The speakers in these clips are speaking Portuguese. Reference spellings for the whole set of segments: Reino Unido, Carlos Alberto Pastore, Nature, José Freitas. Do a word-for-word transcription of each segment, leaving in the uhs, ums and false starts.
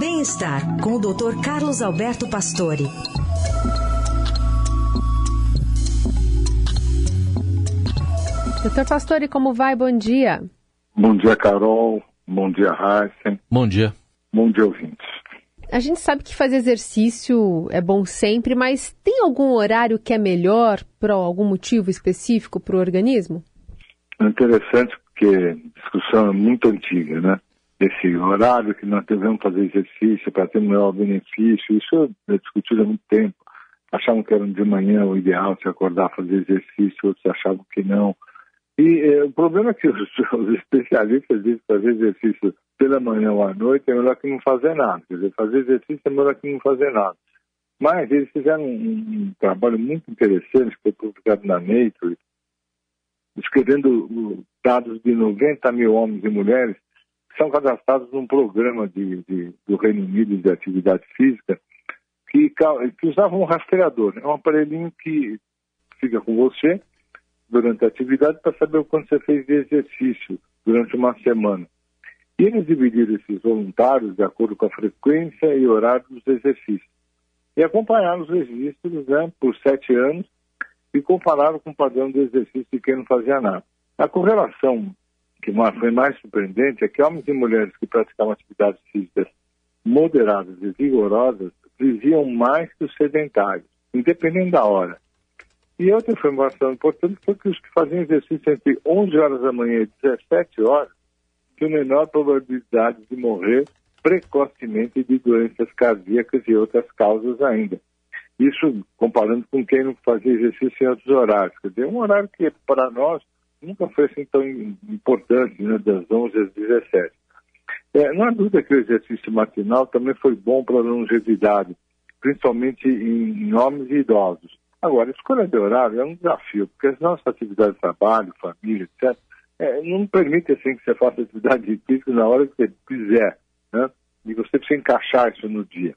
Bem-estar, com o doutor Carlos Alberto Pastore. doutor Pastore, como vai? Bom dia. Bom dia, Carol. Bom dia, Raíssa. Bom dia. Bom dia, ouvintes. A gente sabe que fazer exercício é bom sempre, mas tem algum horário que é melhor por algum motivo específico para o organismo? É interessante porque a discussão é muito antiga, né? Esse horário que nós devemos fazer exercício para ter maior benefício, isso é discutido há muito tempo. Achavam que era de manhã o ideal se acordar fazer exercício, outros achavam que não. E eh, o problema é que os, os especialistas dizem que fazer exercício pela manhã ou à noite é melhor que não fazer nada. Quer dizer, fazer exercício é melhor que não fazer nada. Mas eles fizeram um, um trabalho muito interessante, que foi publicado na Nature, escrevendo dados de noventa mil homens e mulheres que são cadastrados num programa de, de, do Reino Unido de atividade física que, que usava um rastreador. É um aparelhinho que fica com você durante a atividade para saber o quanto você fez de exercício durante uma semana. E eles dividiram esses voluntários de acordo com a frequência e horário dos exercícios. E acompanharam os registros, né, por sete anos e compararam com o padrão de exercício de quem não fazia nada. A correlação que foi mais surpreendente é que homens e mulheres que praticavam atividades físicas moderadas e vigorosas viviam mais que os sedentários, independente da hora. E outra informação importante foi que os que faziam exercício entre onze horas da manhã e dezessete horas tinham menor probabilidade de morrer precocemente de doenças cardíacas e outras causas ainda. Isso comparando com quem não fazia exercício em outros horários. Quer dizer, um horário que para nós nunca foi assim tão importante, né, das onze às dezessete. É, não há dúvida que o exercício matinal também foi bom para a longevidade, principalmente em, em homens e idosos. Agora, a escolha de horário é um desafio, porque as nossas atividades de trabalho, família, etcétera, é, não permite assim que você faça atividade física na hora que você quiser, né? E você precisa encaixar isso no dia.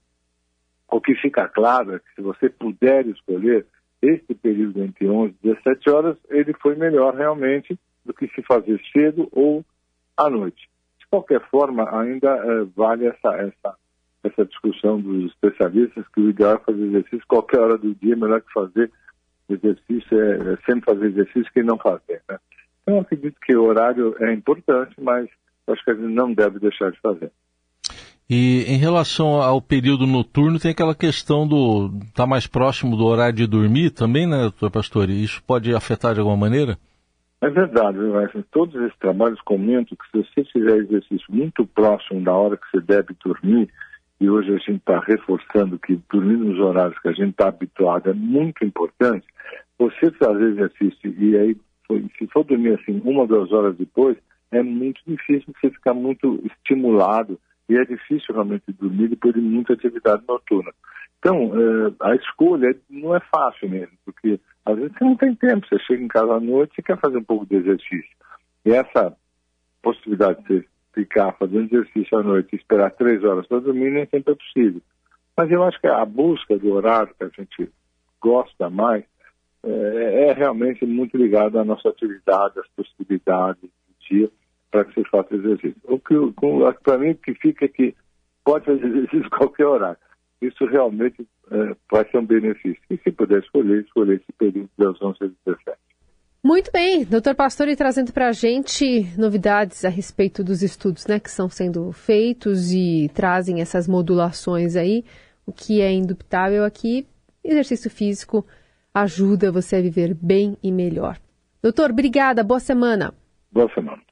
O que fica claro é que se você puder escolher, este período entre onze e dezessete horas, ele foi melhor realmente do que se fazer cedo ou à noite. De qualquer forma, ainda é, vale essa, essa, essa discussão dos especialistas que o ideal é fazer exercício qualquer hora do dia, melhor que fazer exercício, é, é sempre fazer exercício que não fazer, né? Então, eu acredito que o horário é importante, mas acho que a gente não deve deixar de fazer. E em relação ao período noturno, tem aquela questão do estar tá mais próximo do horário de dormir também, né, doutor Pastore? Isso pode afetar de alguma maneira? É verdade, Raíssa. Todos esses trabalhos comentam que se você fizer exercício muito próximo da hora que você deve dormir, e hoje a gente está reforçando que dormir nos horários que a gente está habituado é muito importante, você fazer exercício e aí, se for dormir assim uma ou duas horas depois, é muito difícil você ficar muito estimulado. E é difícil realmente dormir depois de muita atividade noturna. Então, eh, a escolha não é fácil mesmo, porque às vezes você não tem tempo, você chega em casa à noite e quer fazer um pouco de exercício. E essa possibilidade de você ficar fazendo exercício à noite e esperar três horas para dormir nem sempre é possível. Mas eu acho que a busca do horário que a gente gosta mais eh, é realmente muito ligada à nossa atividade, às possibilidades do dia, para que você faça exercício. O que, para mim, o que fica é que pode fazer exercício a qualquer horário. Isso realmente é, vai ser um benefício. E se puder escolher, escolher esse período das onze às dezessete. Muito bem. doutor Pastore trazendo para a gente novidades a respeito dos estudos, né, que estão sendo feitos e trazem essas modulações aí. O que é indubitável aqui, exercício físico ajuda você a viver bem e melhor. doutor, obrigada. Boa semana. Boa semana.